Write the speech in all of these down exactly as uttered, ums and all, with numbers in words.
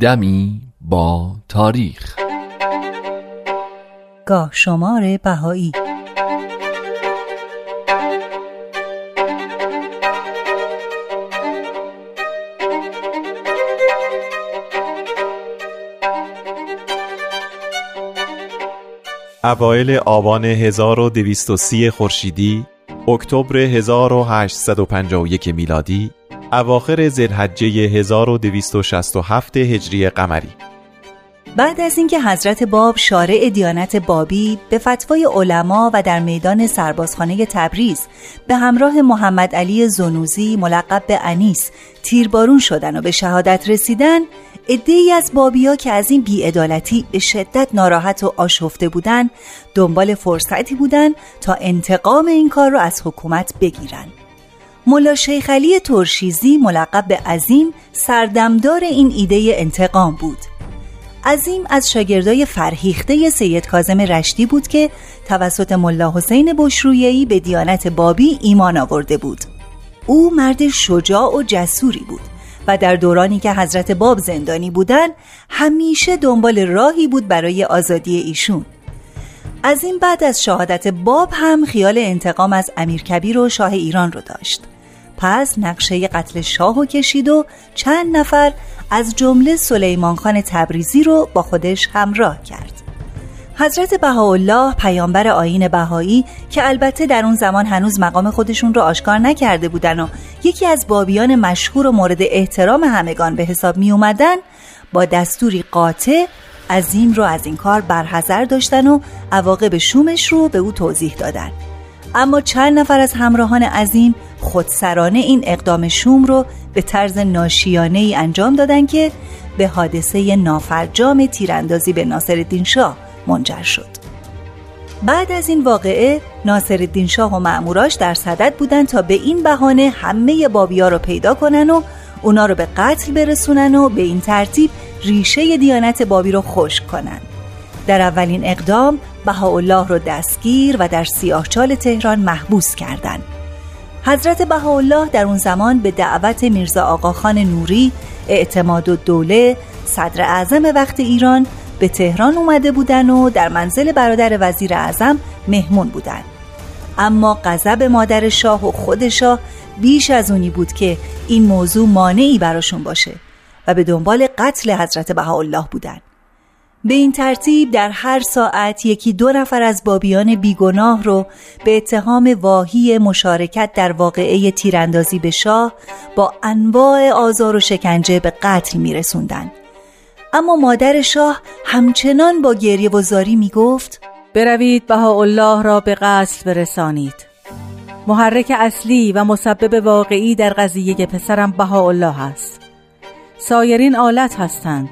دمی با تاریخ، گاه شمار بهایی. اوایل آبان هزار و دویست و سی خورشیدی، اکتبر هزار و هشتصد و پنجاه و یک میلادی، اواخر ذی‌الحجه هزار و دویست و شصت و هفت هجری قمری. بعد از اینکه حضرت باب شارع دیانت بابی به فتوای علما و در میدان سربازخانه تبریز به همراه محمد علی زنوزی ملقب به انیس تیربارون شدن و به شهادت رسیدن، عده‌ای از بابی‌ها که از این بی‌عدالتی به شدت ناراحت و آشفته بودند، دنبال فرصتی بودند تا انتقام این کار را از حکومت بگیرند. ملا شیخ علی ترشیزی ملقب به عظیم سردمدار این ایده انتقام بود. عظیم از شاگردای فرهیخته سید کاظم رشتی بود که توسط ملا حسین بشرویه‌ای به دیانت بابی ایمان آورده بود. او مرد شجاع و جسوری بود و در دورانی که حضرت باب زندانی بودند همیشه دنبال راهی بود برای آزادی ایشون. از این بعد از شهادت باب هم خیال انتقام از امیرکبیر و شاه ایران رو داشت. پس نقشه قتل شاه رو کشید و چند نفر از جمله سلیمان خان تبریزی رو با خودش همراه کرد. حضرت بهاءالله پیامبر آیین بهایی که البته در اون زمان هنوز مقام خودشون رو آشکار نکرده بودن و یکی از بابیان مشهور و مورد احترام همگان به حساب می اومدن، با دستوری قاطع عظیم رو از این کار برحذر داشتن و عواقب شومش رو به او توضیح دادن. اما چند نفر از همراهان عظیم خودسرانه این اقدام شوم رو به طرز ناشیانه‌ای انجام دادن که به حادثه نافرجام تیراندازی به ناصرالدین شاه منجر شد. بعد از این واقعه ناصرالدین شاه و مأموراش در صدد بودن تا به این بهانه همه بابی‌ها رو پیدا کنن و اونا رو به قتل برسونن و به این ترتیب ریشه دیانت بابی رو خشک کنن. در اولین اقدام بهاءالله رو دستگیر و در سیاهچال تهران محبوس کردند. حضرت بهاءالله در اون زمان به دعوت میرزا آقاخان نوری اعتمادالدوله صدر اعظم وقت ایران به تهران اومده بودن و در منزل برادر وزیر اعظم مهمون بودن. اما غضب مادر شاه و خود شاه بیش از اونی بود که این موضوع مانعی براشون باشه و به دنبال قتل حضرت بهاءالله بودن. به این ترتیب در هر ساعت یکی دو نفر از بابیان بیگناه رو به اتهام واهی مشارکت در واقعه تیراندازی به شاه با انواع آزار و شکنجه به قتل میرسوندن. اما مادر شاه همچنان با گریه و زاری میگفت: بروید بهاءالله را به قتل برسانید. محرک اصلی و مسبب واقعی در قضیه پسرم بهاءالله است. سایرین آلت هستند.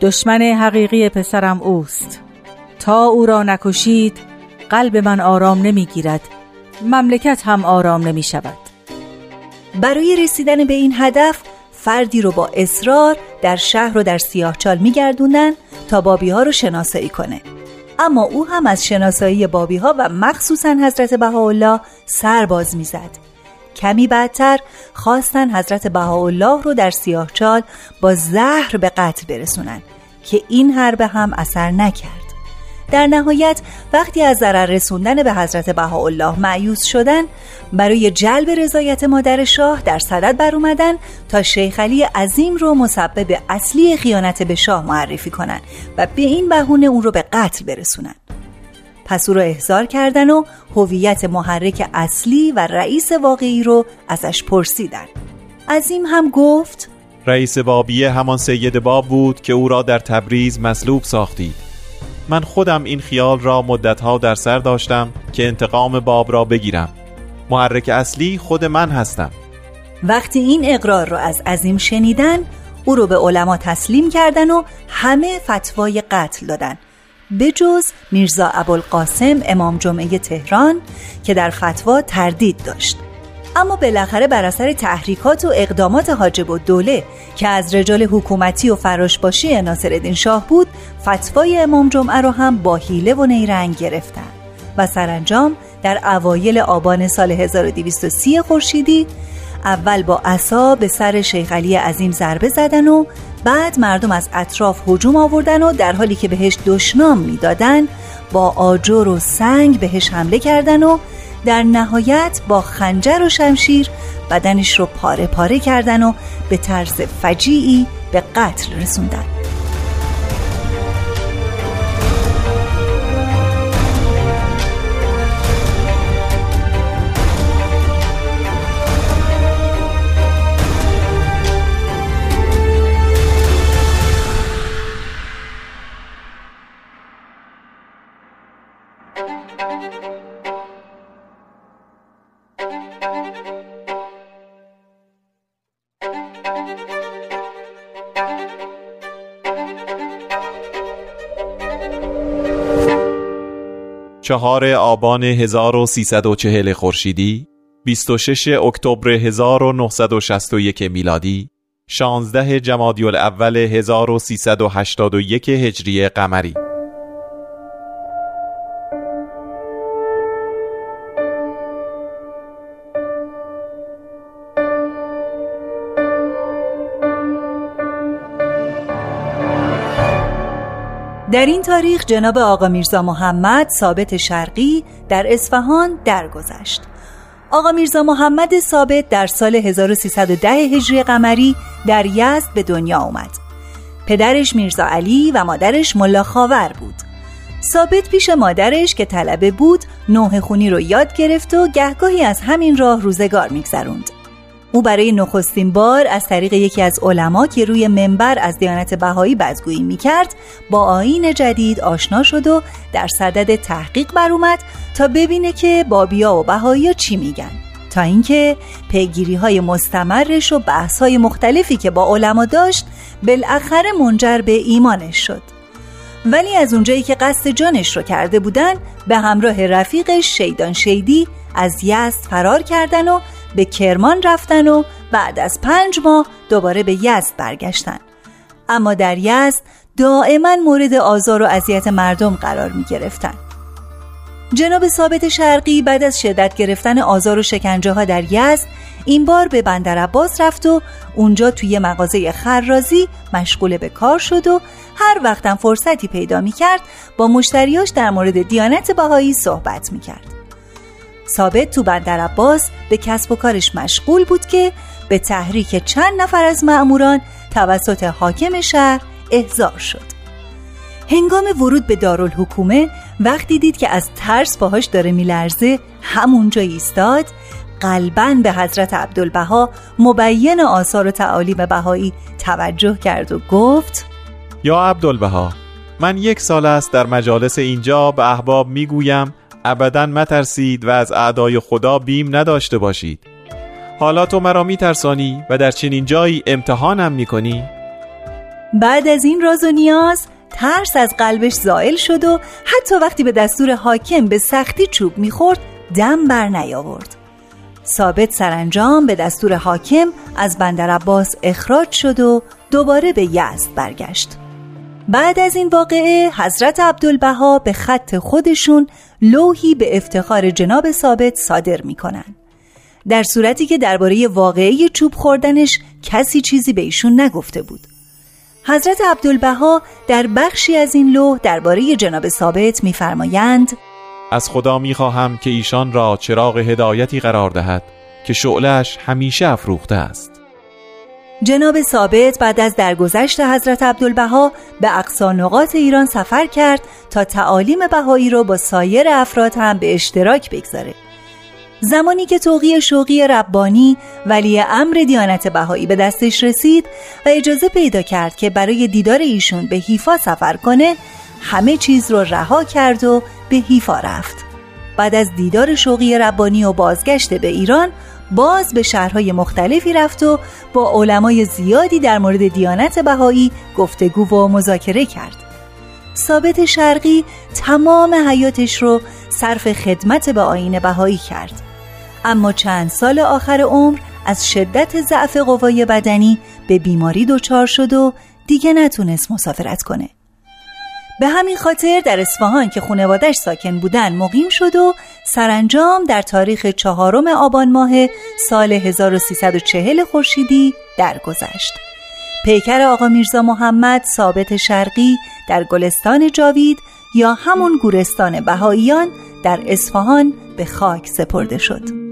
دشمن حقیقی پسرم اوست. تا او را نکشید قلب من آرام نمیگیرد، مملکت هم آرام نمی شود. برای رسیدن به این هدف فردی رو با اصرار در شهر و در سیاهچال میگردونن تا بابی ها رو شناسایی کنه. اما او هم از شناسایی بابی ها و مخصوصا حضرت بهاءالله سر باز میزد. کمی بعدتر خواستن حضرت بهاءالله رو در سیاهچال با زهر به قتل برسونن که این حربه هم اثر نکرد. در نهایت وقتی از ضرر رسوندن به حضرت بهاءالله مایوس شدن، برای جلب رضایت مادر شاه در صدد بر اومدن تا شیخ علی عظیم رو مسبب اصلی خیانت به شاه معرفی کنن و به این بهونه اون رو به قتل برسونن. پس او رو احضار کردن و هویت محرک اصلی و رئیس واقعی رو ازش پرسیدن. عظیم هم گفت: رئیس بابیه همان سید باب بود که او را در تبریز مصلوب ساختید. من خودم این خیال را مدتها در سر داشتم که انتقام باب را بگیرم. محرک اصلی خود من هستم. وقتی این اقرار را از عظیم شنیدن، او را به علما تسلیم کردن و همه فتوای قتل دادن، به جز میرزا ابوالقاسم امام جمعه تهران که در فتوا تردید داشت. اما بالاخره بر اثر تحریکات و اقدامات حاجب الدوله که از رجال حکومتی و فراشباشی ناصرالدین شاه بود، فتوای امام جمعه را هم با حیله و نیرنگ گرفتند و سرانجام در اوایل آبان سال هزار و دویست و سی خورشیدی اول با عصا به سر شیخ علی عظیم ضربه زدن و بعد مردم از اطراف هجوم آوردن و در حالی که بهش دشنام میدادن با آجر و سنگ بهش حمله کردن و در نهایت با خنجر و شمشیر بدنش رو پاره پاره کردن و به طرز فجیعی به قتل رسوندن. چهار آبان هزار و سیصد و چهل خورشیدی، بیست و شش اکتبر هزار و نهصد و شصت و یک میلادی، شانزده جمادی الاول هزار و سیصد و هشتاد و یک هجری قمری. در این تاریخ جناب آقا میرزا محمد ثابت شرقی در اصفهان درگذشت. آقا میرزا محمد ثابت در سال هزار و سیصد و ده هجری قمری در یزد به دنیا آمد. پدرش میرزا علی و مادرش ملا خاور بود. ثابت پیش مادرش که طلبه بود نوحه خونی رو یاد گرفت و گهگاهی از همین راه روزگار می‌گذروند. او برای نخستین بار از طریق یکی از علما که روی منبر از دیانت بهایی بازگویی میکرد با آیین جدید آشنا شد و در صدد تحقیق بر اومد تا ببینه که بابیا و بهایی چی میگن، تا اینکه پیگیری های مستمرش و بحث های مختلفی که با علما داشت بالاخره منجر به ایمانش شد. ولی از اونجایی که قصد جانش رو کرده بودن به همراه رفیقش شیدان شیدی از یزد فرار کردن و به کرمان رفتن و بعد از پنج ماه دوباره به یزد برگشتن. اما در یزد دائما مورد آزار و اذیت مردم قرار می گرفتن. جناب ثابت شرقی بعد از شدت گرفتن آزار و شکنجه ها در یزد این بار به بندرعباس رفت و اونجا توی مغازه خرازی مشغول به کار شد و هر وقتم فرصتی پیدا می کرد با مشتریاش در مورد دیانت بهایی صحبت می کرد. ثابت تو بندرعباس به کسب و کارش مشغول بود که به تحریک چند نفر از مأموران توسط حاکم شهر احضار شد. هنگام ورود به دارالحکومه وقتی دید که از ترس پاهاش داره میلرزه همونجا ایستاد، قلباً به حضرت عبدالبها مبین آثار و تعالیم بهایی توجه کرد و گفت: یا عبدالبها، من یک سال است در مجالس اینجا به احباب میگویم ابداً مترسید و از اعدای خدا بیم نداشته باشید. حالا تو مرا میترسانی و در چنین جایی امتحانم میکنی؟ بعد از این راز و نیاز ترس از قلبش زائل شد و حتی وقتی به دستور حاکم به سختی چوب میخورد دم بر نیاورد. ثابت سرانجام به دستور حاکم از بندرعباس اخراج شد و دوباره به یزد برگشت. بعد از این واقعه حضرت عبدالبها به خط خودشون لوحی به افتخار جناب ثابت صادر می کنن، در صورتی که درباره واقعه چوب خوردنش کسی چیزی به ایشون نگفته بود. حضرت عبدالبها در بخشی از این لوح درباره جناب ثابت می فرمایند: از خدا می خواهم که ایشان را چراغ هدایتی قرار دهد که شعله‌اش همیشه افروخته است. جناب ثابت بعد از درگذشت حضرت عبدالبها به اقصی نقاط ایران سفر کرد تا تعالیم بهایی را با سایر افراد هم به اشتراک بگذاره. زمانی که توقیع شوقی ربانی ولی امر دیانت بهایی به دستش رسید و اجازه پیدا کرد که برای دیدار ایشون به حیفا سفر کنه، همه چیز رو رها کرد و به حیفا رفت. بعد از دیدار شوقی ربانی و بازگشت به ایران باز به شهرهای مختلفی رفت و با علمای زیادی در مورد دیانت بهایی گفتگو و مذاکره کرد. ثابت شرقی تمام حیاتش رو صرف خدمت به آیین بهایی کرد، اما چند سال آخر عمر از شدت ضعف قوای بدنی به بیماری دچار شد و دیگه نتونست مسافرت کنه. به همین خاطر در اصفهان که خانواده‌اش ساکن بودن مقیم شد و سرانجام در تاریخ چهارم آبان ماه سال هزار و سیصد و چهل خورشیدی درگذشت. پیکر آقا میرزا محمد ثابت شرقی در گلستان جاوید یا همون گورستان بهاییان در اصفهان به خاک سپرده شد.